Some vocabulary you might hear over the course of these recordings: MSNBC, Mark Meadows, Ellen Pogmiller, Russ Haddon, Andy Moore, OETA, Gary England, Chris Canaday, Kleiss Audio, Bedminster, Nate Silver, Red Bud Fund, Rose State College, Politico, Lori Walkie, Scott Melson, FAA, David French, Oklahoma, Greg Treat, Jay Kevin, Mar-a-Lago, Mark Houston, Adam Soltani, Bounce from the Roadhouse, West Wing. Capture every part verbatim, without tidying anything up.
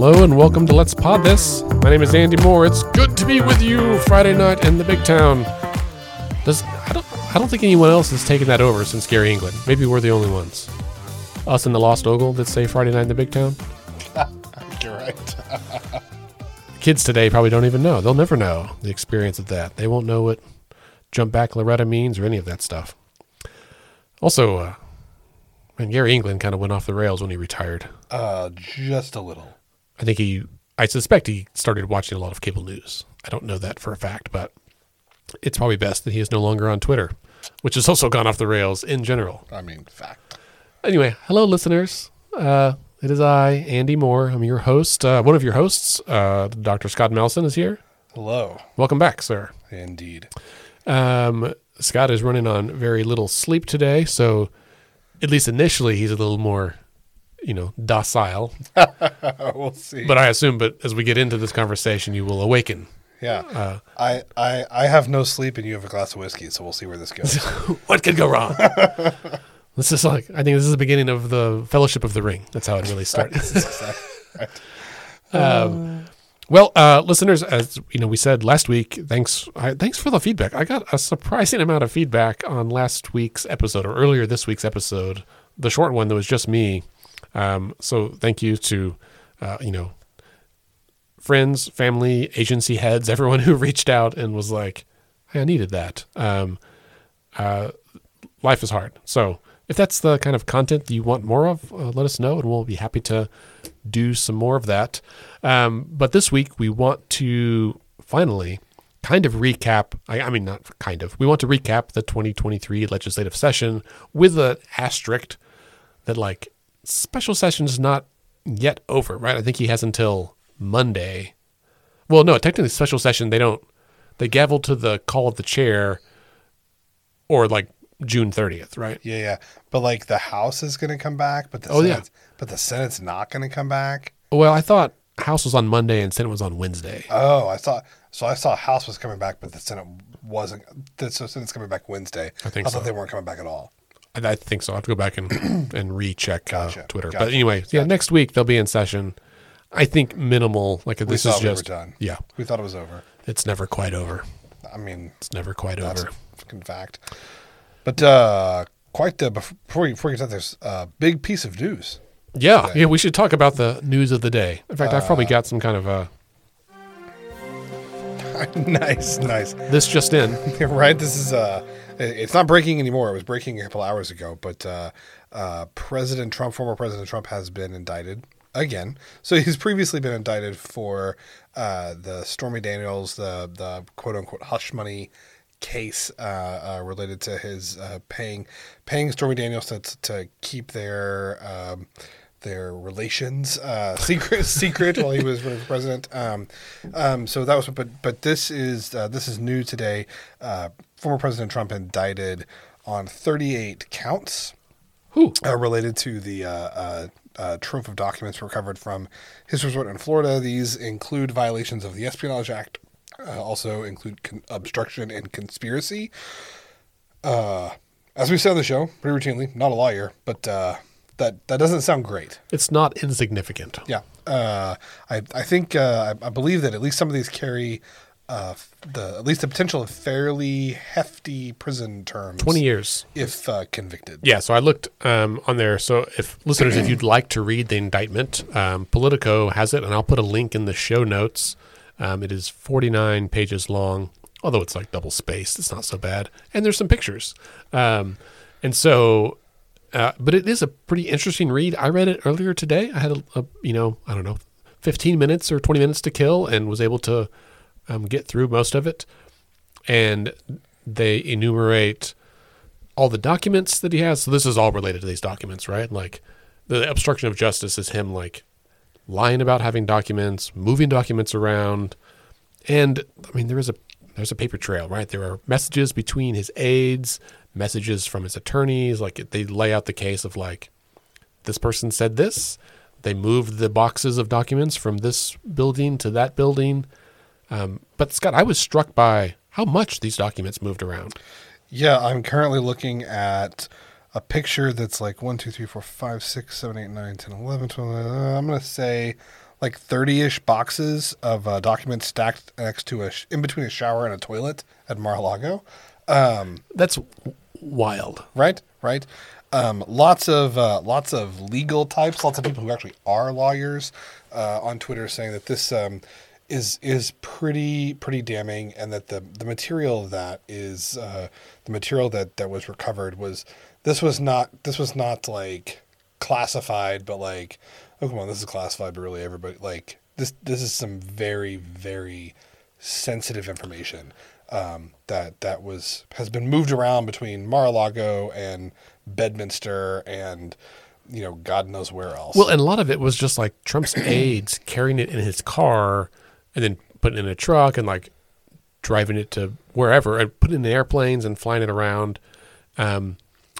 Hello and welcome to Let's Pod This. My name is Andy Moore. It's good to be with you Friday night in the big town. Does I don't I don't think anyone else has taken that over since Gary England. Maybe we're the only ones. Us and the Lost Ogle that say Friday night in the big town. You're right. Kids today probably don't even know. They'll never know the experience of that. They won't know what jump back Loretta means or any of that stuff. Also, uh, man, Gary England kind of went off the rails when he retired. Uh, just a little. I think he, I suspect he started watching a lot of cable news. I don't know that for a fact, but it's probably best that he is no longer on Twitter, which has also gone off the rails in general. I mean, fact. Anyway, hello, listeners. Uh, it is I, Andy Moore. I'm your host. Uh, one of your hosts, uh, Doctor Scott Melson is here. Hello. Welcome back, sir. Indeed. Um, Scott is running on very little sleep today, so at least initially he's a little more, you know, docile. We'll see. But I assume, but as we get into this conversation, you will awaken. Yeah. Uh, I, I, I have no sleep and you have a glass of whiskey, so we'll see where this goes. What could go wrong? This is like, I think this is the beginning of the Fellowship of the Ring. That's how it really started. um, well, uh, listeners, as you know, we said last week, thanks, I, thanks for the feedback. I got a surprising amount of feedback on last week's episode or earlier this week's episode, the short one that was just me. Um, so thank you to, uh, you know, friends, family, agency heads, everyone who reached out and was like, hey, I needed that. Um, uh, life is hard. So if that's the kind of content that you want more of, uh, let us know and we'll be happy to do some more of that. Um, but this week we want to finally kind of recap, I, I mean, not kind of, we want to recap the twenty twenty-three legislative session with an asterisk that like special session is not yet over, right? I think he has until Monday. Well, no, technically special session, they don't, they gavel to the call of the chair or like June thirtieth, right? Yeah, yeah. But like the House is going to come back, but the oh, Senate's, yeah. but the Senate's not going to come back. Well, I thought House was on Monday and Senate was on Wednesday. Oh, I saw. So I saw House was coming back, but the Senate wasn't. The so Senate's coming back Wednesday. I think I so. thought they weren't coming back at all. I, I think so. I have to go back and and recheck gotcha. uh, Twitter. Gotcha. But anyway, yeah, gotcha. Next week they'll be in session. I think minimal. Like this we is just we were done. Yeah, we thought it was over. It's never quite over. I mean, it's never quite that's over. A fucking fact. But uh, quite the, before we before we get there's a big piece of news. Yeah, today. yeah, we should talk about the news of the day. In fact, uh, I've probably got some kind of a nice, nice. This just in, right? This is uh, it's not breaking anymore. It was breaking a couple hours ago. But uh, uh, President Trump, former President Trump, has been indicted again. So he's previously been indicted for uh, the Stormy Daniels, the the quote unquote hush money case uh, uh, related to his uh, paying paying Stormy Daniels to, to keep their um, their relations uh, secret secret while he was running for president. Um, um, so that was but but this is uh, this is new today. Uh, former President Trump indicted on thirty-eight counts uh, related to the uh, uh, uh, trove of documents recovered from his resort in Florida. These include violations of the Espionage Act. Uh, also include con- obstruction and conspiracy. Uh, as we said on the show, pretty routinely, not a lawyer, but uh, that that doesn't sound great. It's not insignificant. Yeah, uh, I I think uh, I, I believe that at least some of these carry uh, the at least the potential of fairly hefty prison terms, twenty years if uh, convicted. Yeah, so I looked um, on there. So if listeners, if you'd like to read the indictment, um, Politico has it, and I'll put a link in the show notes. Um, it is forty-nine pages long, although it's like double spaced. It's not so bad. And there's some pictures. Um, and so, uh, but it is a pretty interesting read. I read it earlier today. I had, a, a you know, I don't know, fifteen minutes or twenty minutes to kill and was able to um, get through most of it. And they enumerate all the documents that he has. So this is all related to these documents, right? Like the obstruction of justice is him like, lying about having documents, moving documents around, and I mean there is a there's a paper trail, right? There are messages between his aides, messages from his attorneys. Like they lay out the case of like this person said this, they moved the boxes of documents from this building to that building. Um, but Scott, I was struck by how much these documents moved around. Yeah, I'm currently looking at a picture that's like one, two, three, four, five, six, seven, eight, nine, ten, eleven, twelve, I'm going to say like thirty-ish boxes of uh, documents stacked next to a sh- in between a shower and a toilet at Mar-a-Lago. Um, That's wild, right? Right. Um, lots of uh, lots of legal types, lots of people who actually are lawyers uh, on Twitter saying that this um, is is pretty pretty damning, and that the the material of that is uh, the material that, that was recovered was this was not this was not like classified, but like oh come on, this is classified, but really everybody like this this is some very very sensitive information um, that that was has been moved around between Mar-a-Lago and Bedminster and, you know, God knows where else. Well, and a lot of it was just like Trump's aides carrying it in his car and then putting it in a truck and like driving it to wherever and putting it in airplanes and flying it around. Um,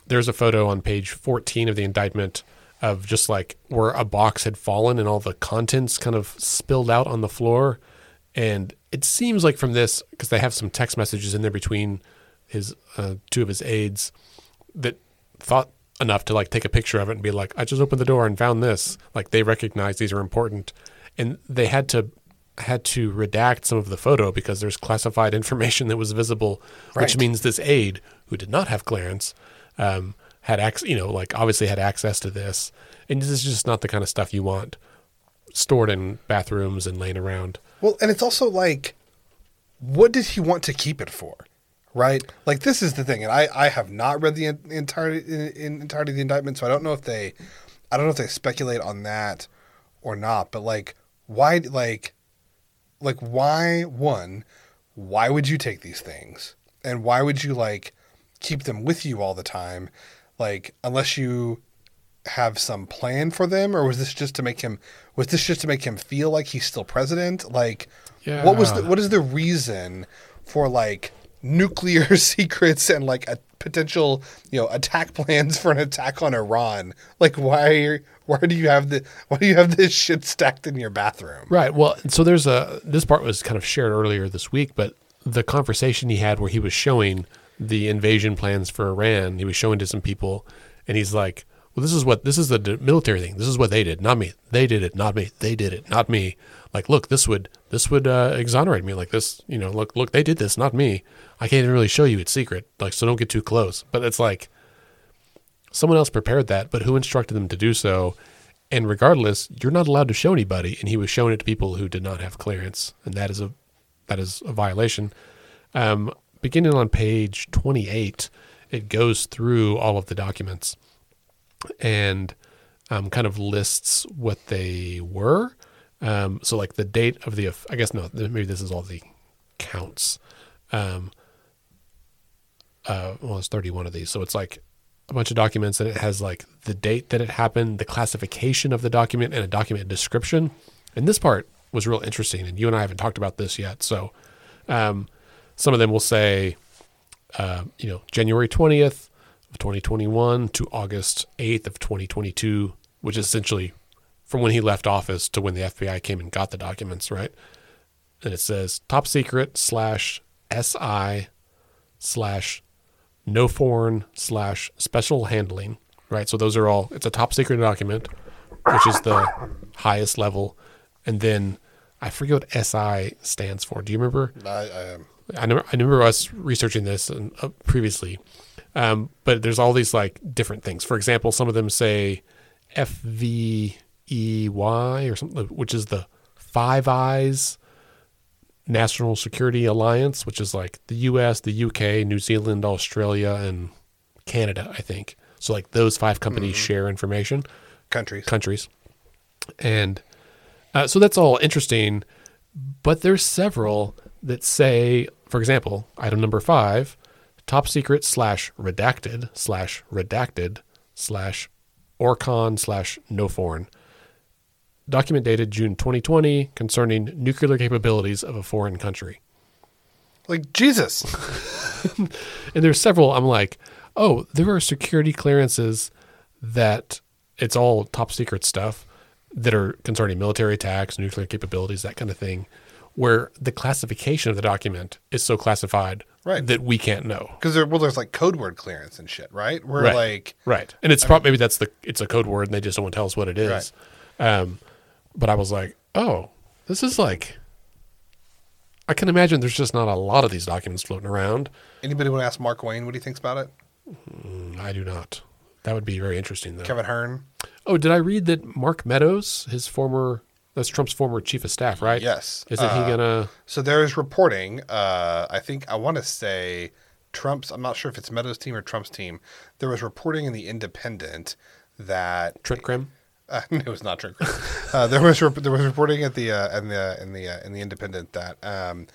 there's a photo on page fourteen of the indictment of just like where a box had fallen and all the contents kind of spilled out on the floor. And it seems like from this, because they have some text messages in there between his uh, two of his aides that thought enough to like take a picture of it and be like, I just opened the door and found this. Like they recognize these are important, and they had to had to redact some of the photo because there's classified information that was visible, right. Which means this aide who did not have clearance um, had access, you know, like obviously had access to this. And this is just not the kind of stuff you want stored in bathrooms and laying around. Well, and it's also like, what did he want to keep it for? Right? Like, this is the thing. And I, I have not read the entirety, in, entirety of the indictment, so I don't know if they I don't know if they speculate on that or not. But, like, why, like, like why, one, why would you take these things? And why would you, like, keep them with you all the time? Like, unless you have some plan for them? Or was this just to make him, was this just to make him feel like he's still president? Like, yeah. what was the, what is the reason for, like, nuclear secrets and like a potential, you know, attack plans for an attack on Iran? Like, why, why do you have the, why do you have this shit stacked in your bathroom? Right. Well, so there's a, this part was kind of shared earlier this week, but the conversation he had where he was showing the invasion plans for Iran, he was showing to some people and he's like, well, this is what, this is the military thing. This is what they did, not me. They did it, not me. They did it, not me. Like, look, this would, this would uh, exonerate me. Like this, you know, look, look, they did this, not me. I can't even really show you. It's secret. Like, so don't get too close. But it's like someone else prepared that, but who instructed them to do so? And regardless, you're not allowed to show anybody. And he was showing it to people who did not have clearance. And that is a, that is a violation. Um, beginning on page twenty-eight, it goes through all of the documents and um, kind of lists what they were. Um, so like the date of the, I guess, no, maybe this is all the counts. Um, uh, well, it's thirty-one of these. So it's like a bunch of documents and it has like the date that it happened, the classification of the document, and a document description. And this part was real interesting. And you and I haven't talked about this yet. So um, some of them will say, uh, you know, January twentieth, of twenty twenty-one to August eighth of twenty twenty-two, which is essentially from when he left office to when the F B I came and got the documents, right? And it says top secret slash S I slash no foreign slash special handling, right? So those are all, it's a top secret document, which is the highest level. And then I forget what S I stands for. Do you remember? I I, um... I, remember, I remember us researching this and, uh, previously. Um, but there's all these like different things. For example, some of them say F V E Y or something, which is the Five Eyes National Security Alliance, which is like the U S, the U K, New Zealand, Australia, and Canada, I think. So like those five companies mm-hmm. share information. Countries. Countries. And uh, so that's all interesting. But there's several that say, for example, item number five, top secret slash redacted slash redacted slash Orcon slash no foreign. Document dated June twenty twenty concerning nuclear capabilities of a foreign country. Like, Jesus. And there's several. I'm like, oh, there are security clearances that it's all top secret stuff that are concerning military attacks, nuclear capabilities, that kind of thing, where the classification of the document is so classified right. that we can't know. Because there, well, there's like code word clearance and shit, right? We're right. like... Right. And it's probably, maybe that's the, it's a code word and they just don't want to tell us what it is. Right. Um, but I was like, oh, this is like, I can imagine there's just not a lot of these documents floating around. Anybody want to ask Mark Wayne what he thinks about it? Mm, I do not. That would be very interesting, though. Kevin Hearn. Oh, did I read that Mark Meadows, his former, that's Trump's former chief of staff, right? Yes. Isn't uh, he gonna? So there's reporting. Uh, I think I want to say Trump's. I'm not sure if it's Meadows' team or Trump's team. There was reporting in The Independent that Trent Grimm. Uh, no, it was not Trent Grimm. uh, there was re- there was reporting at the uh, in the in the uh, in the Independent that um,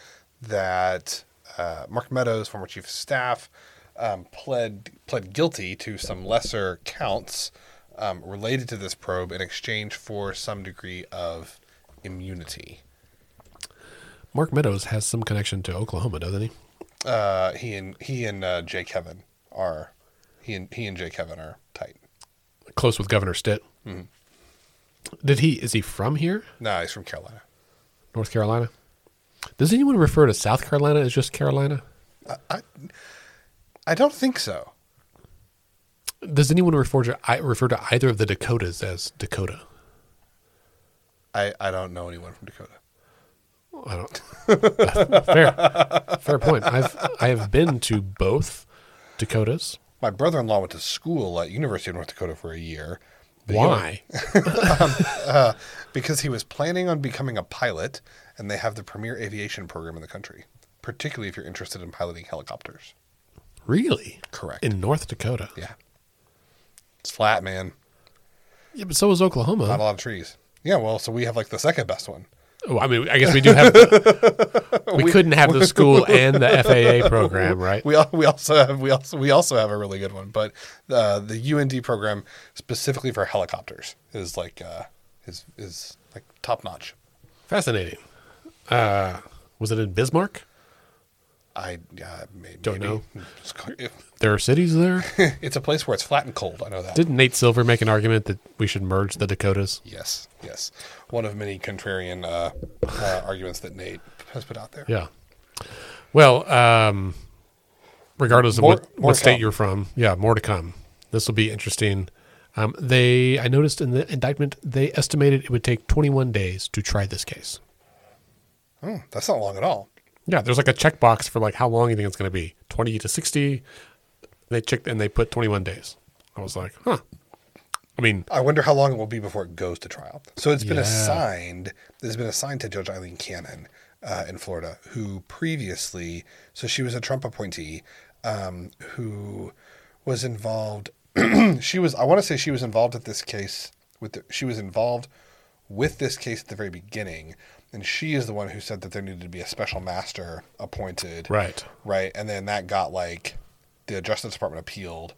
that uh, Mark Meadows, former chief of staff. Um, pled pled guilty to some lesser counts um, related to this probe in exchange for some degree of immunity. Mark Meadows has some connection to Oklahoma, doesn't he? Uh, he and he and uh, Jay Kevin are he and he and Jay Kevin are tight, close with Governor Stitt. Mm-hmm. Did he? Is he from here? No, he's from Carolina, North Carolina. Does anyone refer to South Carolina as just Carolina? I. I I don't think so. Does anyone refer to I refer to either of the Dakotas as Dakota? I, I don't know anyone from Dakota. I don't. fair, fair point. I've I have been to both Dakotas. My brother-in-law went to school at University of North Dakota for a year. Why? um, uh, because he was planning on becoming a pilot, and they have the premier aviation program in the country, particularly if you're interested in piloting helicopters. Really? Correct. In North Dakota. Yeah. It's flat, man. Yeah, but so is Oklahoma. Not a lot of trees. Yeah, well, so we have like the second best one. Oh, I mean, I guess we do have the, we, we couldn't have the school and the F A A program, right? We we also have we also we also have a really good one, but uh, the U N D program specifically for helicopters is like uh, is is like top notch. Fascinating. Uh, was it in Bismarck? I uh, maybe, don't know. Maybe. There are cities there. It's a place where it's flat and cold. I know that. Didn't Nate Silver make an argument that we should merge the Dakotas? Yes, yes. One of many contrarian uh, uh, arguments that Nate has put out there. Yeah. Well, um, regardless of more, what, more what state come. You're from, yeah, more to come. This will be interesting. Um, they, I noticed in the indictment, they estimated it would take twenty-one days to try this case. Hmm, that's not long at all. Yeah, there's like a checkbox for like how long you think it's going to be, twenty to sixty. They checked and they put twenty-one days. I was like, huh. I mean, I wonder how long it will be before it goes to trial. So it's been yeah. assigned. It's been assigned to Judge Eileen Cannon uh, in Florida, who previously, so she was a Trump appointee um, who was involved. she was, I want to say, she was involved at this case with. The, she was involved with this case at the very beginning. And she is the one who said that there needed to be a special master appointed. Right. Right. And then that got like the Justice Department appealed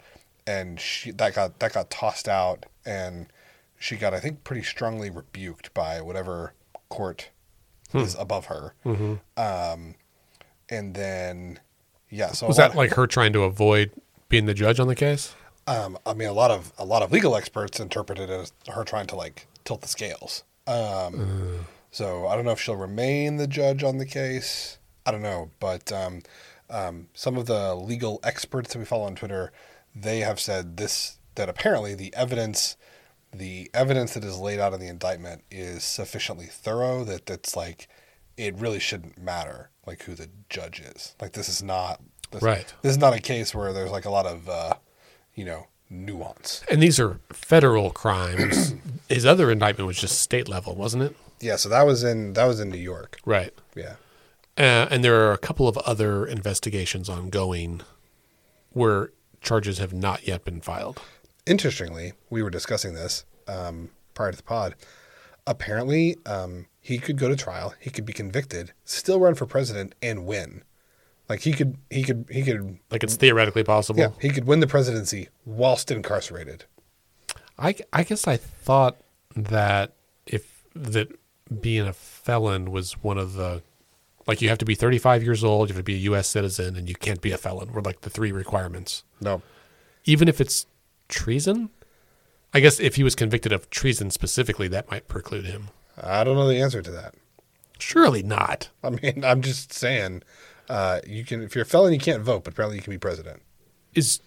and she that got that got tossed out and she got, I think, pretty strongly rebuked by whatever court hmm. is above her. Mm-hmm. Um, and then, yeah. So was that of, like her trying to avoid being the judge on the case? Um, I mean, a lot of a lot of legal experts interpreted it as her trying to like tilt the scales. Um uh. So I don't know if she'll remain the judge on the case. I don't know. But um, um, some of the legal experts that we follow on Twitter, they have said this, that apparently the evidence the evidence that is laid out in the indictment is sufficiently thorough that that's like it really shouldn't matter like who the judge is. Like this is not this, right. This is not a case where there's like a lot of uh, you know, nuance. And these are federal crimes. His other indictment was just state level, wasn't it? Yeah, so that was in that was in New York. Right. Yeah. Uh, and there are a couple of other investigations ongoing where charges have not yet been filed. Interestingly, we were discussing this um, prior to the pod. Apparently, um, he could go to trial, he could be convicted, still run for president and win. Like he could he could he could like it's theoretically possible. Yeah, he could win the presidency whilst incarcerated. I, I guess I thought that if that being a felon was one of the, like you have to be thirty-five years old, you have to be a U S citizen, and you can't be a felon were like the three requirements. No. Even if it's treason? I guess if he was convicted of treason specifically, that might preclude him. I don't know the answer to that. Surely not. I mean, I'm just saying, uh, you can if you're a felon, you can't vote, but apparently you can be president. Is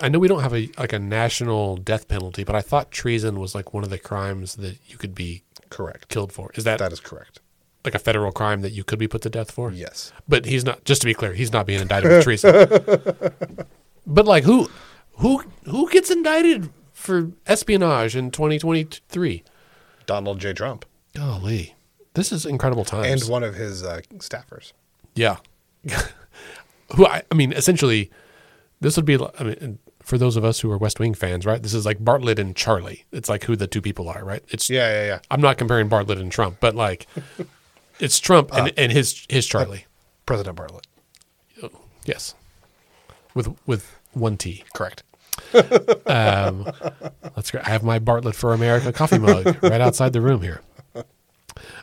I know we don't have a like a national death penalty, but I thought treason was like one of the crimes that you could be correct killed for. Is that that is correct? Like a federal crime that you could be put to death for? Yes. But he's not. Just to be clear, he's not being indicted for treason. But like who, who, who gets indicted for espionage in twenty twenty-three? Donald J. Trump. Golly, this is incredible times. And one of his uh, staffers. Yeah. Who I, I mean, essentially, this would be. I mean, for those of us who are West Wing fans, right? This is like Bartlett and Charlie. It's like who the two people are, right? It's yeah, yeah, yeah. I'm not comparing Bartlett and Trump, but like. It's Trump and, uh, and his his Charlie, President Bartlet. Oh, yes, with with one T, correct. um, let's go. I have my Bartlet for America coffee mug right outside the room here. All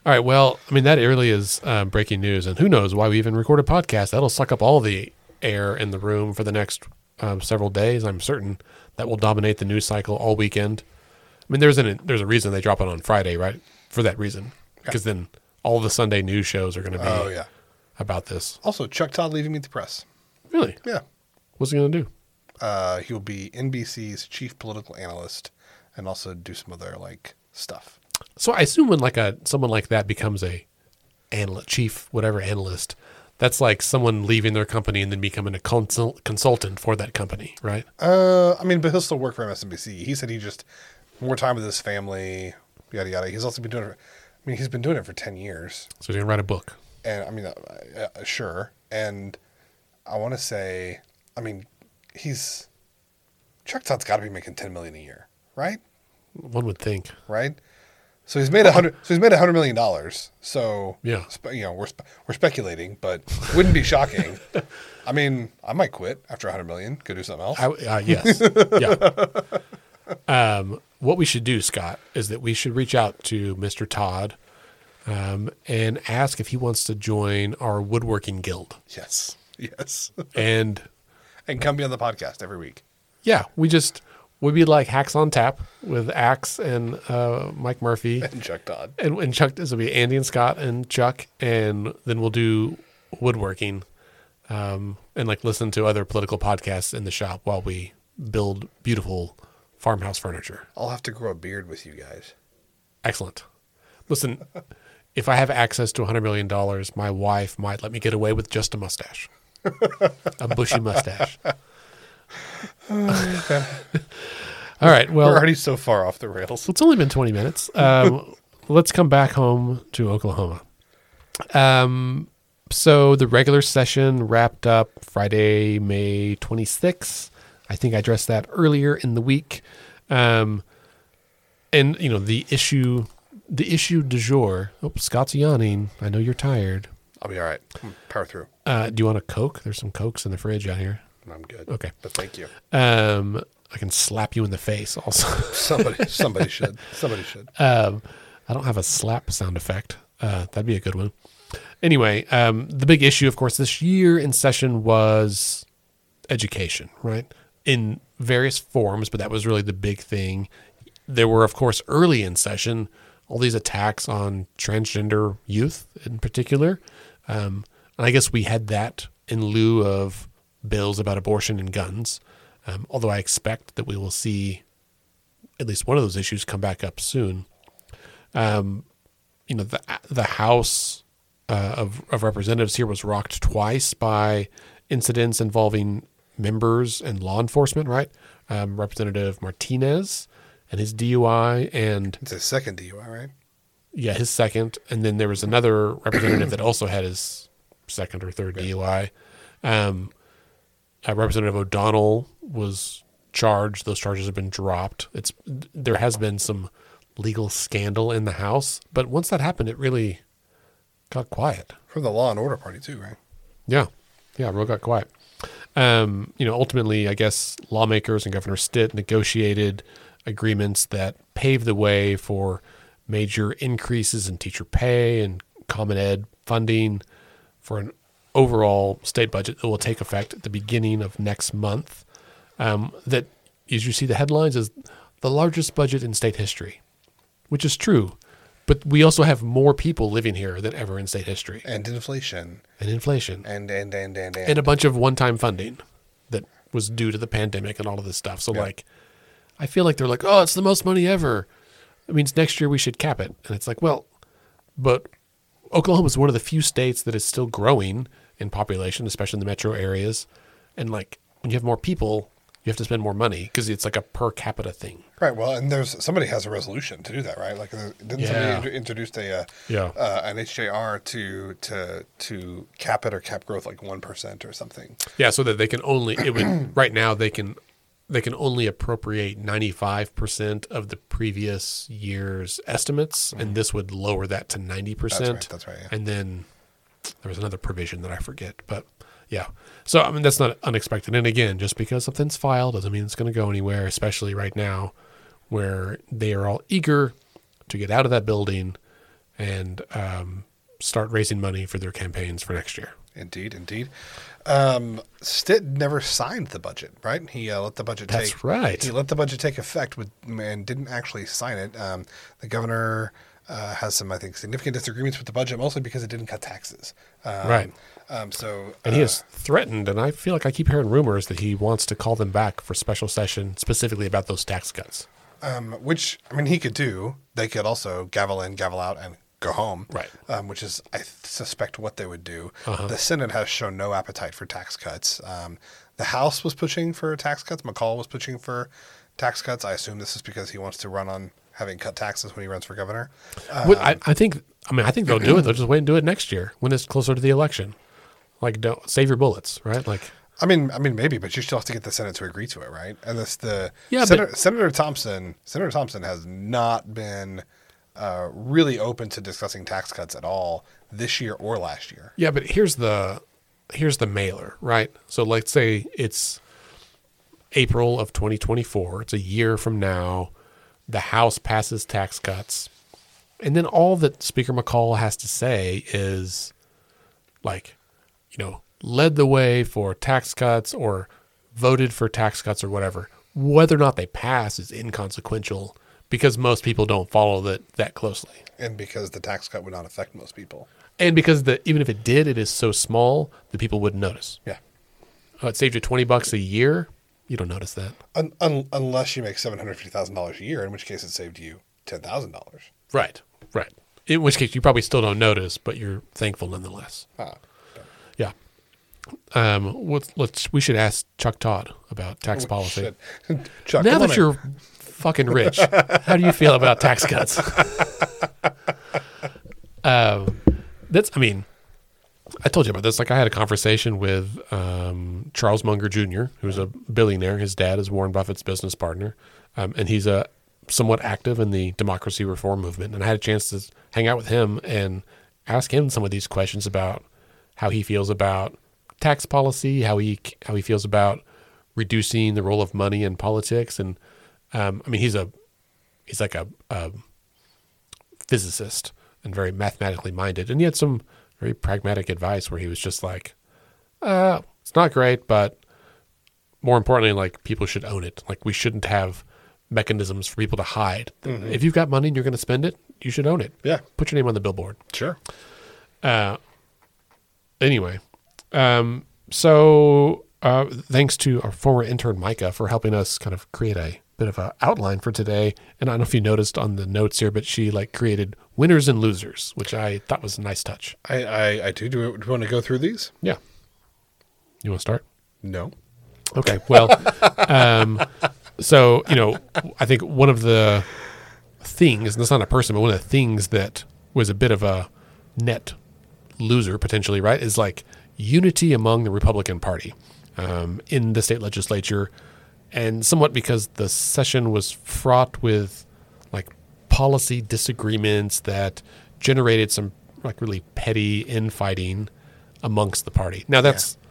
right. Well, I mean that really is um, breaking news, and who knows why we even record a podcast? That'll suck up all the air in the room for the next um, several days. I'm certain that will dominate the news cycle all weekend. I mean, there's an there's a reason they drop it on Friday, right? For that reason, because yeah. then. All the Sunday news shows are going to be oh, yeah. about this. Also, Chuck Todd leaving Meet the Press. Really? Yeah. What's he going to do? Uh, he'll be N B C's chief political analyst and also do some other like stuff. So I assume when like a someone like that becomes a analyst, chief whatever analyst, that's like someone leaving their company and then becoming a consul- consultant for that company, right? Uh, I mean, but he'll still work for M S N B C. He said he just more time with his family, yada yada. He's also been doing. It I mean, he's been doing it for ten years. So he's going to write a book. And I mean, uh, uh, sure. And I want to say, I mean, he's, Chuck Todd's got to be making ten million dollars a year, right? One would think. Right? So he's made one hundred, so he's made one hundred million dollars. So, yeah. Spe- you know, we're, spe- we're speculating, but wouldn't be shocking. I mean, I might quit after one hundred million dollars, go do something else. I, uh, yes. yeah. Um, What we should do, Scott, is that we should reach out to Mister Todd um, and ask if he wants to join our woodworking guild. Yes. Yes. And and come be on the podcast every week. Yeah. We just would be like Hacks on Tap with Axe and uh, Mike Murphy. And Chuck Todd. And, and Chuck, this will be Andy and Scott and Chuck. And then we'll do woodworking um, and like listen to other political podcasts in the shop while we build beautiful farmhouse furniture. I'll have to grow a beard with you guys. Excellent. Listen, if I have access to one hundred million dollars, my wife might let me get away with just a mustache. A bushy mustache. All right. Well, we're already so far off the rails. It's only been twenty minutes. Um, let's come back home to Oklahoma. Um, so the regular session wrapped up Friday, May twenty-sixth. I think I addressed that earlier in the week. Um, and, you know, the issue, the issue du jour. Oh, Scott's yawning. I know you're tired. I'll be all right. Power through. Uh, do you want a Coke? There's some Cokes in the fridge out here. I'm good. Okay. But thank you. Um, I can slap you in the face also. somebody somebody should. Somebody should. Um, I don't have a slap sound effect. Uh, that'd be a good one. Anyway, um, the big issue, of course, this year in session was education, right? In various forms, but that was really the big thing. There were, of course, early in session, all these attacks on transgender youth in particular. Um, and I guess we had that in lieu of bills about abortion and guns. Um, although I expect that we will see at least one of those issues come back up soon. Um, you know, the the House uh, of, of Representatives here was rocked twice by incidents involving members and law enforcement, right? Um, Representative Martinez and his D U I and... It's his second D U I, right? Yeah, his second. And then there was another representative that also had his second or third D U I. Um, uh, Representative O'Donnell was charged. Those charges have been dropped. It's there has been some legal scandal in the House, but once that happened, it really got quiet. From the Law and Order party too, right? Yeah. Yeah, it really got quiet. Um, you know, ultimately, I guess lawmakers and Governor Stitt negotiated agreements that paved the way for major increases in teacher pay and common ed funding for an overall state budget that will take effect at the beginning of next month. Um, that, as you see the headlines, is the largest budget in state history, which is true. But we also have more people living here than ever in state history. And inflation. And inflation. And, and, and, and, and. And a bunch of one-time funding that was due to the pandemic and all of this stuff. So yeah. like, I feel like they're like, oh, it's the most money ever. It means next year we should cap it. And it's like, well, but Oklahoma is one of the few states that is still growing in population, especially in the metro areas. And like, when you have more people, you have to spend more money because it's like a per capita thing. Right. Well, and there's somebody has a resolution to do that, right? Like, didn't yeah. somebody introduced a uh, yeah. uh, an H J R to to to cap it or cap growth like one percent or something? Yeah, so that they can only it would right now they can they can only appropriate ninety five percent of the previous year's estimates, mm-hmm. and this would lower that to ninety percent. That's right. That's right. Yeah. And then there was another provision that I forget, but. Yeah. So, I mean, that's not unexpected. And again, just because something's filed doesn't mean it's going to go anywhere, especially right now where they are all eager to get out of that building and um, start raising money for their campaigns for next year. Indeed, indeed. Um, Stitt never signed the budget, right? He uh, let the budget take effect. That's right. He let the budget take effect with, and didn't actually sign it. Um, the governor uh, has some, I think, significant disagreements with the budget, mostly because it didn't cut taxes. Um, right. Um, so, and he uh, is threatened, and I feel like I keep hearing rumors that he wants to call them back for special session specifically about those tax cuts. Um, which, I mean, he could do. They could also gavel in, gavel out, and go home. Right. Um, which is, I suspect, what they would do. Uh-huh. The Senate has shown no appetite for tax cuts. Um, the House was pushing for tax cuts. McCall was pushing for tax cuts. I assume this is because he wants to run on having cut taxes when he runs for governor. Um, well, I, I think, I mean, I think they'll do it. They'll just wait and do it next year when it's closer to the election. Like, don't save your bullets, right? Like, I mean, I mean, maybe, but you still have to get the Senate to agree to it, right? And that's the yeah, Senator, but, Senator Thompson. Senator Thompson has not been uh, really open to discussing tax cuts at all this year or last year. Yeah, but here's the here's the mailer, right? So let's say it's April of twenty twenty-four. It's a year from now. The House passes tax cuts, and then all that Speaker McCall has to say is, like, you know, led the way for tax cuts or voted for tax cuts or whatever. Whether or not they pass is inconsequential because most people don't follow that that closely. And because the tax cut would not affect most people. And because the even if it did, it is so small that people wouldn't notice. Yeah. Uh, it saved you twenty bucks a year. You don't notice that. Un- un- unless you make seven hundred fifty thousand dollars a year, in which case it saved you ten thousand dollars. Right, right. In which case you probably still don't notice, but you're thankful nonetheless. Ah. Yeah. Um, let's, let's, we should ask Chuck Todd about tax policy. Chuck, now that you're fucking rich, how do you feel about tax cuts? um, that's, I mean, I told you about this. Like, I had a conversation with um, Charles Munger Junior, who's a billionaire. His dad is Warren Buffett's business partner. Um, and he's a somewhat active in the democracy reform movement. And I had a chance to hang out with him and ask him some of these questions about how he feels about tax policy, how he how he feels about reducing the role of money in politics, and um, I mean he's a he's like a, a physicist and very mathematically minded, and he had some very pragmatic advice where he was just like, uh, it's not great, but more importantly, like people should own it. Like we shouldn't have mechanisms for people to hide. Mm-hmm. If you've got money and you're going to spend it, you should own it. Yeah, put your name on the billboard. Sure. Uh, Anyway, um, so uh, thanks to our former intern, Micah, for helping us kind of create a bit of an outline for today. And I don't know if you noticed on the notes here, but she like created winners and losers, which I thought was a nice touch. I, I, I do. Do you want to go through these? Yeah. You want to start? No. Okay. Well, um, so, you know, I think one of the things, and it's not a person, but one of the things that was a bit of a net loser potentially, right, is like unity among the Republican Party um, in the state legislature, and somewhat because the session was fraught with like policy disagreements that generated some like really petty infighting amongst the party. Now that's yeah.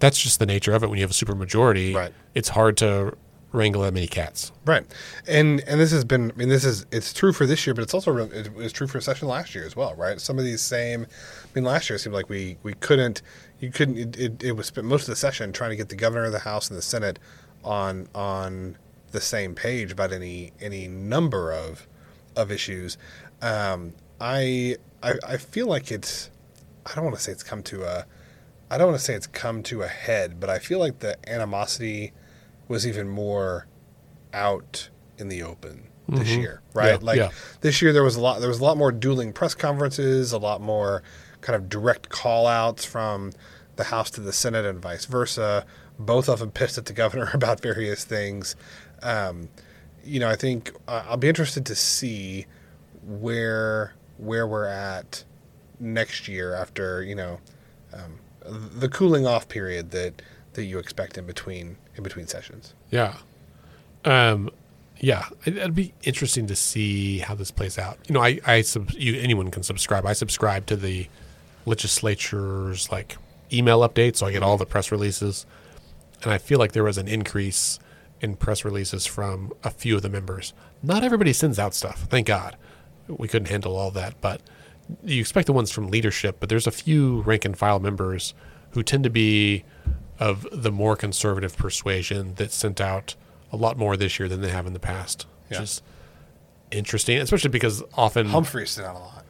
that's just the nature of it. When you have a supermajority, right, it's hard to wrangle that many cats. Right. And and this has been, I mean, this is, it's true for this year, but it's also, re- it was true for a session last year as well, right? Some of these same, I mean, last year it seemed like we, we couldn't, you couldn't, it, it, it was spent most of the session trying to get the governor of the House and the Senate on on the same page about any any number of of issues. Um, I, I I feel like it's, I don't want to say it's come to a, I don't want to say it's come to a head, but I feel like the animosity was even more out in the open this mm-hmm. year, right? Yeah, like yeah. this year there was a lot, there was a lot more dueling press conferences, a lot more kind of direct call outs from the House to the Senate and vice versa. Both of them pissed at the governor about various things. Um, you know, I think uh, I'll be interested to see where, where we're at next year after, you know, um, the cooling off period that, that you expect in between, in between sessions. Yeah. Um, yeah. It, it'd be interesting to see how this plays out. You know, I, I, sub, you, anyone can subscribe. I subscribe to the legislature's like email updates. So I get all the press releases, and I feel like there was an increase in press releases from a few of the members. Not everybody sends out stuff. Thank God. We couldn't handle all that, but you expect the ones from leadership, but there's a few rank and file members who tend to be of the more conservative persuasion that sent out a lot more this year than they have in the past, which yeah. is interesting, especially because often Humphreys sent out a lot.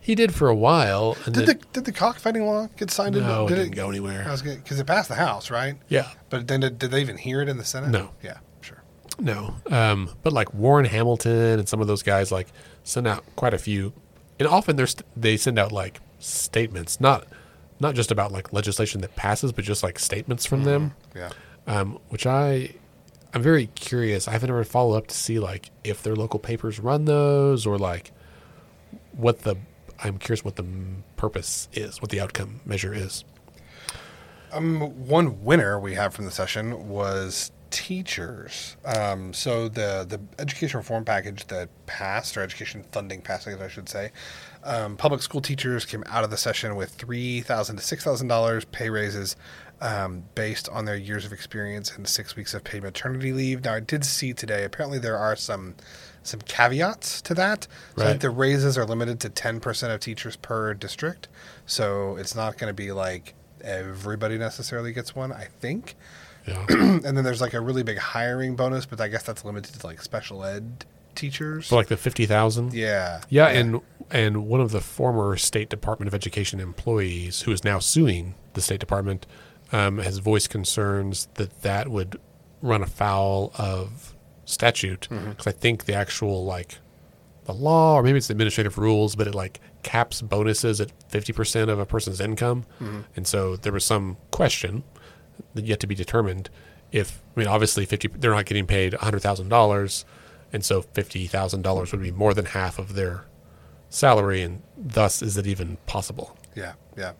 He did for a while. And did, then, the, did the cockfighting law get signed into? No, did it didn't it, go anywhere. Because it passed the House, right? Yeah. But then did, did they even hear it in the Senate? No. Yeah, sure. No. Um, but like Warren Hamilton and some of those guys like send out quite a few. And often they're st- they send out like statements, not not just about like legislation that passes, but just like statements from mm-hmm. them. Yeah. Um, which I, I'm very curious. I haven't ever followed up to see like if their local papers run those or like what the – I'm curious what the purpose is, what the outcome measure is. Um, one winner we have from the session was teachers. Um, so the, the education reform package that passed, or education funding passage, I should say, um, public school teachers came out of the session with three thousand to six thousand dollars pay raises um, based on their years of experience and six weeks of paid maternity leave. Now, I did see today, apparently there are some... some caveats to that. So right. I think the raises are limited to ten percent of teachers per district. So it's not going to be like everybody necessarily gets one, I think. Yeah. And then there's like a really big hiring bonus, but I guess that's limited to like special ed teachers. So like the fifty thousand dollars? Yeah. yeah. Yeah. And and one of the former State Department of Education employees who is now suing the State Department um, has voiced concerns that that would run afoul of statute because mm-hmm. I think the actual like the law or maybe it's the administrative rules, but it like caps bonuses at fifty percent of a person's income. Mm-hmm. And so there was some question that yet to be determined if, I mean, obviously fifty, they're not getting paid a hundred thousand dollars. And so fifty thousand dollars would be more than half of their salary. And thus is it even possible? Yeah. Yeah.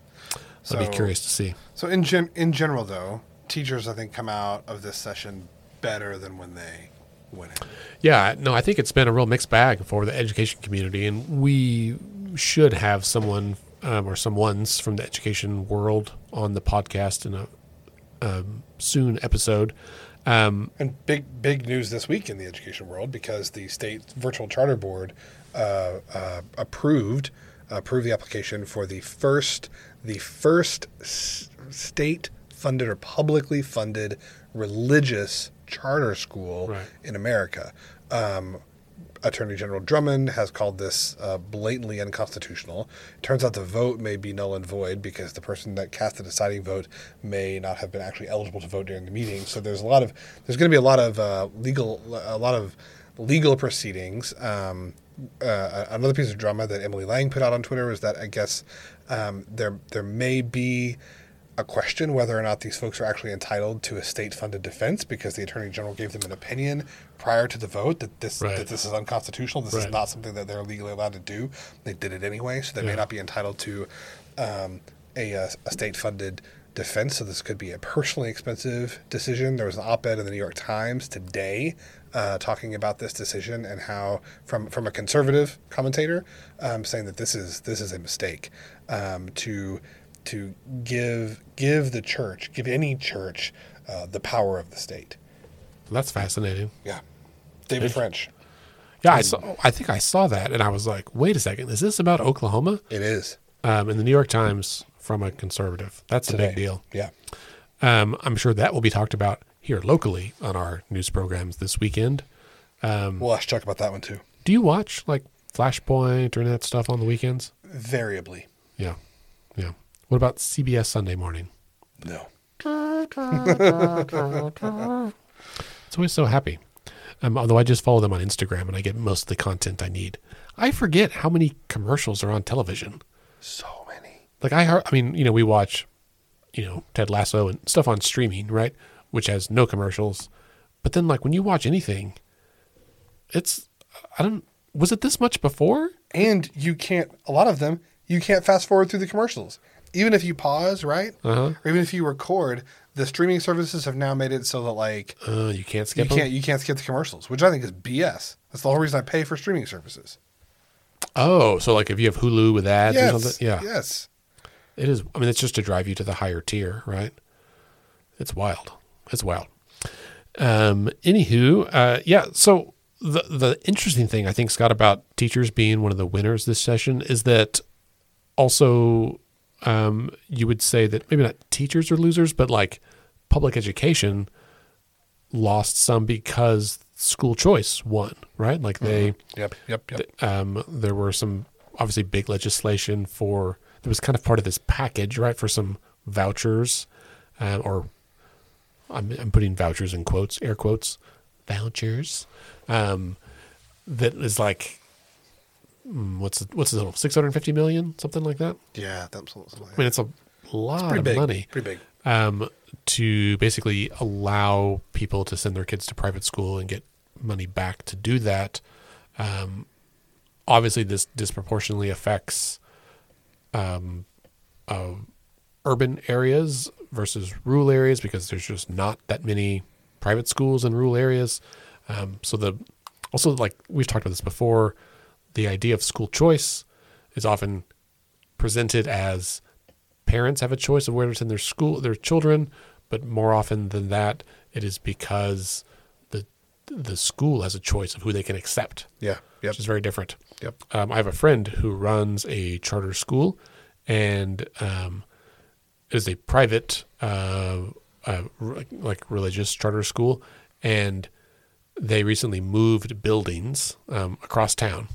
So, I'd be curious to see. So in gen- in general though, teachers I think come out of this session better than when they winning. Yeah, no, I think it's been a real mixed bag for the education community, and we should have someone um, or someones from the education world on the podcast in a um, soon episode. Um, and big, big news this week in the education world because the state virtual charter board uh, uh, approved approved the application for the first the first s- state funded or publicly funded religious charter school right. in America. Um, Attorney General Drummond has called this uh, blatantly unconstitutional. It turns out the vote may be null and void because the person that cast the deciding vote may not have been actually eligible to vote during the meeting. So there's a lot of there's going to be a lot of uh, legal a lot of legal proceedings. Um, uh, another piece of drama that Emily Lang put out on Twitter was that I guess um, there there may be a question whether or not these folks are actually entitled to a state-funded defense because the Attorney General gave them an opinion prior to the vote that this right. that this is unconstitutional. This right. is not something that they're legally allowed to do. They did it anyway, so they yeah. may not be entitled to um, a, a state-funded defense. So this could be a personally expensive decision. There was an op-ed in the New York Times today uh, talking about this decision and how from from a conservative commentator um, saying that this is this is a mistake um, to. to give give the church, give any church, uh, the power of the state. That's fascinating. Yeah. David French. Yeah, I saw. I think I saw that, and I was like, wait a second, is this about Oklahoma? It is. Um, in the New York Times from a conservative. That's Today. a big deal. Yeah. Um, I'm sure that will be talked about here locally on our news programs this weekend. Um, we'll have to talk about that one too. Do you watch like Flashpoint or that stuff on the weekends? Variably. Yeah. Yeah. What about C B S Sunday Morning? No. It's always so happy. Um, although I just follow them on Instagram and I get most of the content I need. I forget how many commercials are on television. So many. Like I, I mean, you know, we watch, you know, Ted Lasso and stuff on streaming, right? Which has no commercials. But then, like, when you watch anything, it's, I don't, was it this much before? And you can't, a lot of them, you can't fast forward through the commercials. Even if you pause, right? Uh-huh. Or even if you record, the streaming services have now made it so that, like, uh, you can't skip. You can't. You can't skip the commercials, which I think is B S. That's the whole reason I pay for streaming services. Oh, so like if you have Hulu with ads yes, or something, yeah, yes, it is. I mean, it's just to drive you to the higher tier, right? It's wild. It's wild. Um, anywho, uh, yeah. So the the interesting thing I think, Scott, about teachers being one of the winners this session is that also. Um, you would say that maybe not teachers are losers, but like public education lost some because school choice won, right? Like they, mm-hmm. yep, yep, yep. Th- um, there were some obviously big legislation for, it was kind of part of this package, right? For some vouchers, um, or I'm, I'm putting vouchers in quotes, air quotes, vouchers, um, that is like, What's the, what's the total? six hundred fifty million dollars, something like that? Yeah, absolutely. I mean, it's a lot it's of big, money. Pretty big. Um, to basically allow people to send their kids to private school and get money back to do that. Um, obviously, this disproportionately affects um, uh, urban areas versus rural areas because there's just not that many private schools in rural areas. Um, so the also like we've talked about this before. The idea of school choice is often presented as parents have a choice of where to send their school, their children, but more often than that, it is because the the school has a choice of who they can accept. Yeah, yep. Which is very different. Yep. Um, I have a friend who runs a charter school, and um, it is a private, uh, uh, re- like religious charter school, and they recently moved buildings um, across town.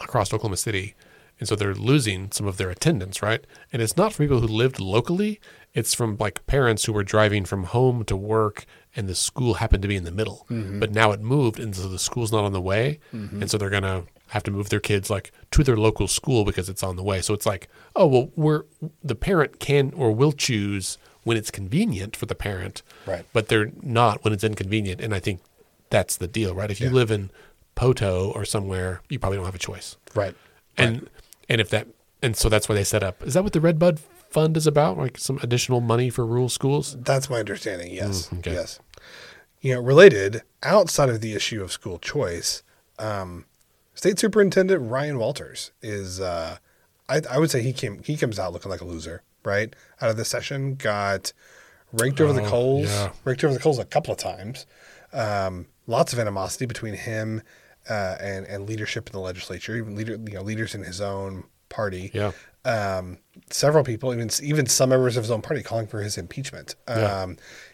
across Oklahoma City. And so they're losing some of their attendance, right? And it's not from people who lived locally. It's from like parents who were driving from home to work and the school happened to be in the middle. Mm-hmm. But now it moved and so the school's not on the way. Mm-hmm. And so they're going to have to move their kids like to their local school because it's on the way. So it's like, oh, well, we're the parent can or will choose when it's convenient for the parent, right? But they're not when it's inconvenient. And I think that's the deal, right? If you yeah. live in Poto or somewhere, you probably don't have a choice. Right. And right. and if that and so that's why they set up. Is that what the Red Bud Fund is about? Like some additional money for rural schools? That's my understanding, yes. Mm, okay. Yes. You know, related, outside of the issue of school choice, um, State Superintendent Ryan Walters is uh, I, I would say he came he comes out looking like a loser, right? Out of this session, got raked over oh, the coals. Yeah. Raked over the coals a couple of times. Um, lots of animosity between him Uh, and and leadership in the legislature, even leader you know leaders in his own party. Yeah, um, several people, even even some members of his own party, calling for his impeachment. Um, yeah.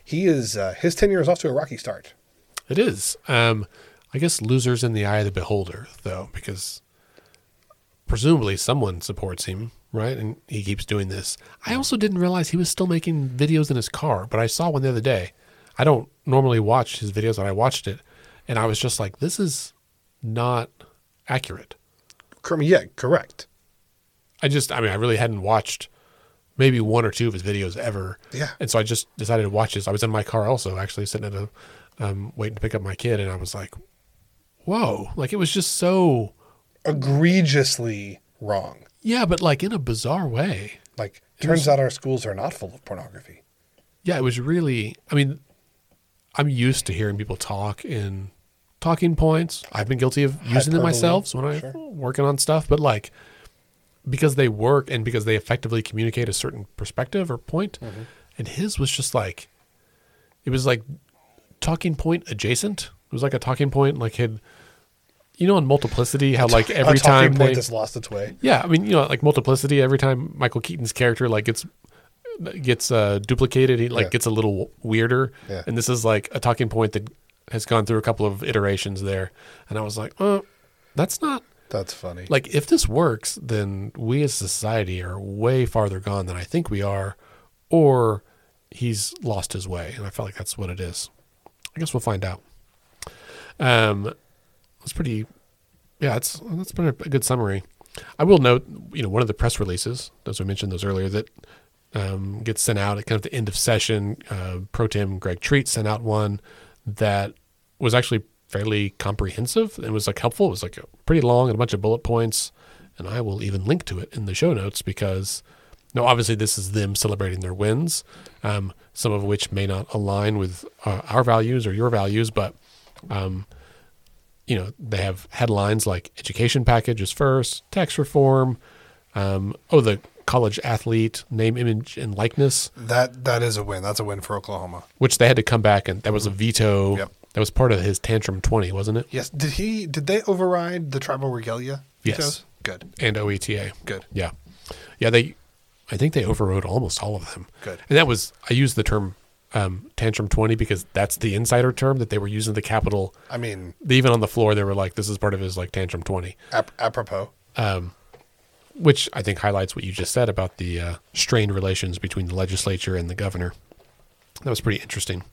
He is uh, his tenure is off to a rocky start. It is. Um, I guess losers in the eye of the beholder, though, because presumably someone supports him, right? And he keeps doing this. I also didn't realize he was still making videos in his car, but I saw one the other day. I don't normally watch his videos, but I watched it, and I was just like, this is not accurate. Yeah, correct. I just, I mean, I really hadn't watched maybe one or two of his videos ever. Yeah. And so I just decided to watch this. I was in my car also, actually sitting at a, um, waiting to pick up my kid. And I was like, whoa, like it was just so egregiously wrong. Yeah. But like in a bizarre way, like turns was, out our schools are not full of pornography. Yeah. It was really, I mean, I'm used to hearing people talk in talking points. I've been guilty of using them myself when I'm sure. working on stuff, but like because they work and because they effectively communicate a certain perspective or point. Mm-hmm. And his was just like, it was like talking point adjacent. It was like a talking point, like had, you know, in Multiplicity, how like every a time they, point that's lost its way. Yeah. I mean, you know, like Multiplicity, every time Michael Keaton's character, like it's, gets uh, duplicated. He like yeah. gets a little weirder. Yeah. And this is like a talking point that has gone through a couple of iterations there. And I was like, oh, that's not, That's funny. Like, if this works, then we as society are way farther gone than I think we are, or he's lost his way. And I feel like that's what it is. I guess we'll find out. Um, it's pretty, yeah, it's, that's been a good summary. I will note, you know, one of the press releases, as we mentioned those earlier, that um, gets sent out at kind of the end of session. Uh, Pro Tem Greg Treat sent out one that was actually fairly comprehensive and was like helpful. It was like pretty long and a bunch of bullet points, and I will even link to it in the show notes because, you know, obviously this is them celebrating their wins, um, some of which may not align with uh, our values or your values, but um, you know, they have headlines like education package is first, tax reform, um, oh, the college athlete name, image, and likeness. That that is a win. That's a win for Oklahoma. Which they had to come back, and that was a veto. Yep. That was part of his tantrum twenty, wasn't it? Yes. Did he? Did they override the tribal regalia? Yes. Vetoes? Good. And O E T A. Good. Yeah. Yeah. They, I think they overrode almost all of them. Good. And that was, I used the term um, tantrum twenty because that's the insider term that they were using the Capitol. I mean, even on the floor, they were like, "This is part of his like tantrum twenty." Ap- apropos. Um, which I think highlights what you just said about the uh, strained relations between the legislature and the governor. That was pretty interesting.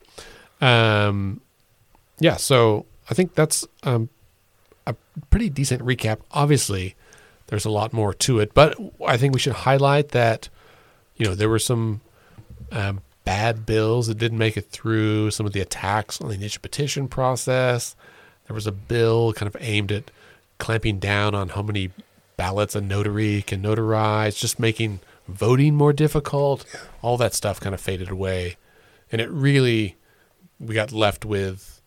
Um. Yeah, so I think that's um, a pretty decent recap. Obviously, there's a lot more to it, but I think we should highlight that, you know, there were some um, bad bills that didn't make it through, some of the attacks on the initial petition process. There was a bill kind of aimed at clamping down on how many ballots a notary can notarize, just making voting more difficult. All that stuff kind of faded away, and it really, we got left with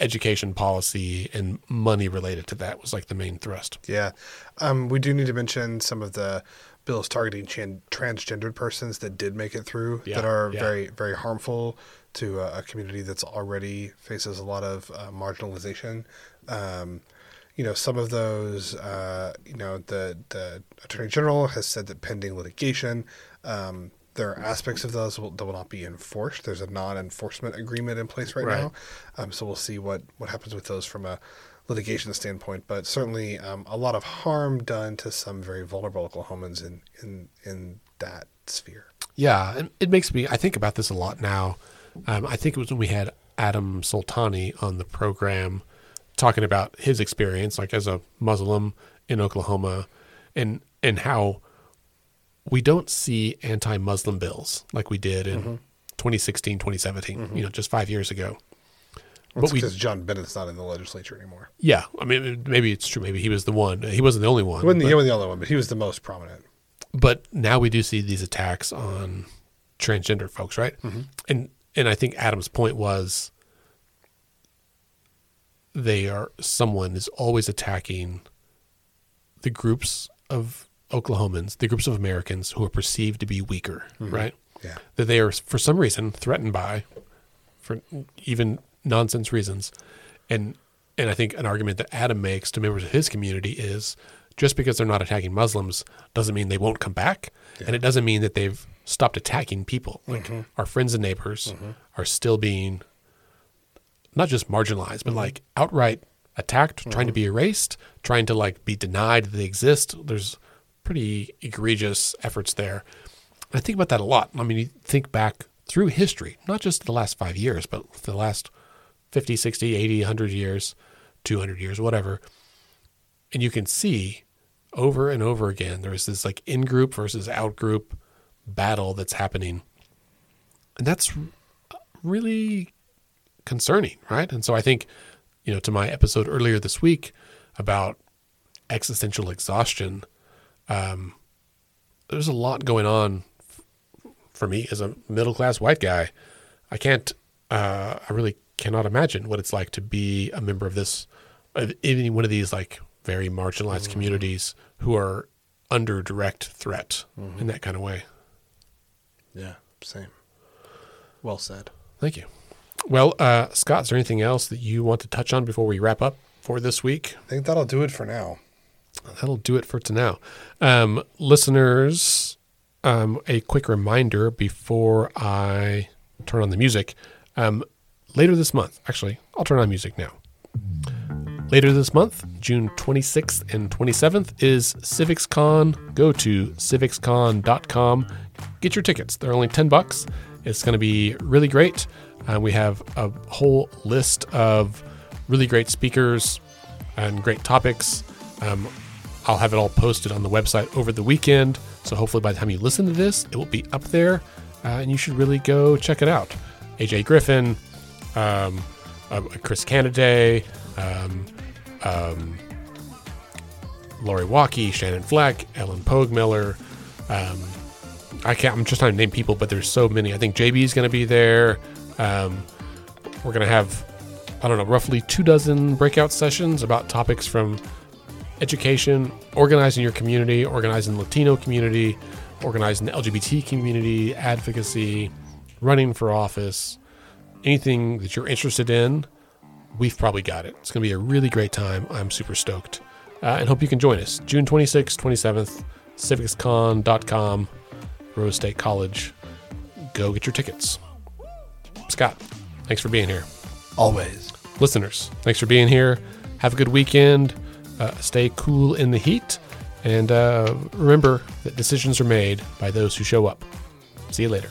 education policy and money related to that was like the main thrust. Yeah. Um, we do need to mention some of the bills targeting tran- transgendered persons that did make it through yeah, that are yeah. very, very harmful to a, a community that's already faces a lot of uh, marginalization. Um, you know, some of those, uh, you know, the, the Attorney General has said that pending litigation, um, there are aspects of those that will, that will not be enforced. There's a non-enforcement agreement in place right, right. now. Um, so we'll see what, what happens with those from a litigation standpoint. But certainly um, a lot of harm done to some very vulnerable Oklahomans in, in, in that sphere. Yeah, and it makes me – I think about this a lot now. Um, I think it was when we had Adam Soltani on the program talking about his experience, like as a Muslim in Oklahoma, and and how – we don't see anti-Muslim bills like we did in mm-hmm. twenty sixteen, twenty seventeen, mm-hmm. you know, just five years ago. That's because John Bennett's not in the legislature anymore. Yeah. I mean, maybe it's true. Maybe he was the one. He wasn't the only one. He wasn't, but, he wasn't the only one, but he was the most prominent. But now we do see these attacks on transgender folks, right? Mm-hmm. And and I think Adam's point was they are someone is always attacking the groups of Oklahomans, the groups of Americans who are perceived to be weaker, mm-hmm. right? Yeah. That they are, for some reason, threatened by, for even nonsense reasons. And and I think an argument that Adam makes to members of his community is just because they're not attacking Muslims doesn't mean they won't come back. Yeah. And it doesn't mean that they've stopped attacking people. Like mm-hmm. our friends and neighbors mm-hmm. are still being not just marginalized, but mm-hmm. like outright attacked, mm-hmm. trying to be erased, trying to like be denied that they exist. There's pretty egregious efforts there. And I think about that a lot. I mean, you think back through history, not just the last five years, but the last fifty, sixty, eighty, one hundred years, two hundred years, whatever. And you can see over and over again, there's this like in-group versus out-group battle that's happening. And that's really concerning, right? And so I think, you know, to my episode earlier this week about existential exhaustion, Um, there's a lot going on f- for me as a middle-class white guy. I can't, uh, I really cannot imagine what it's like to be a member of this, of any one of these like very marginalized mm-hmm. communities who are under direct threat mm-hmm. in that kind of way. Yeah, same. Well said. Thank you. Well, uh, Scott, is there anything else that you want to touch on before we wrap up for this week? I think that'll do it for now. That'll do it for to now. Um, listeners, um, a quick reminder before I turn on the music. Um, later this month, actually, I'll turn on music now. Later this month, June twenty-sixth and twenty-seventh, is CivicsCon. Go to civics con dot com. Get your tickets. They're only ten bucks. It's going to be really great. Uh, we have a whole list of really great speakers and great topics. Um, I'll have it all posted on the website over the weekend. So hopefully by the time you listen to this, it will be up there, uh, and you should really go check it out. A J Griffin, um, uh, Chris Canaday, um, um, Lori Walkie, Shannon Flack, Ellen Pogmiller. Um, I can't, I'm just trying to name people, but there's so many. I think J B is going to be there. Um, we're going to have, I don't know, roughly two dozen breakout sessions about topics from education, organizing your community, organizing the Latino community, organizing the L G B T community, advocacy, running for office, anything that you're interested in, we've probably got it. It's going to be a really great time. I'm super stoked, uh, and hope you can join us. June twenty-sixth, twenty-seventh, civics con dot com, Rose State College. Go get your tickets. Scott, thanks for being here. Always. Listeners, thanks for being here. Have a good weekend. Uh, stay cool in the heat. And uh, remember that decisions are made by those who show up. See you later.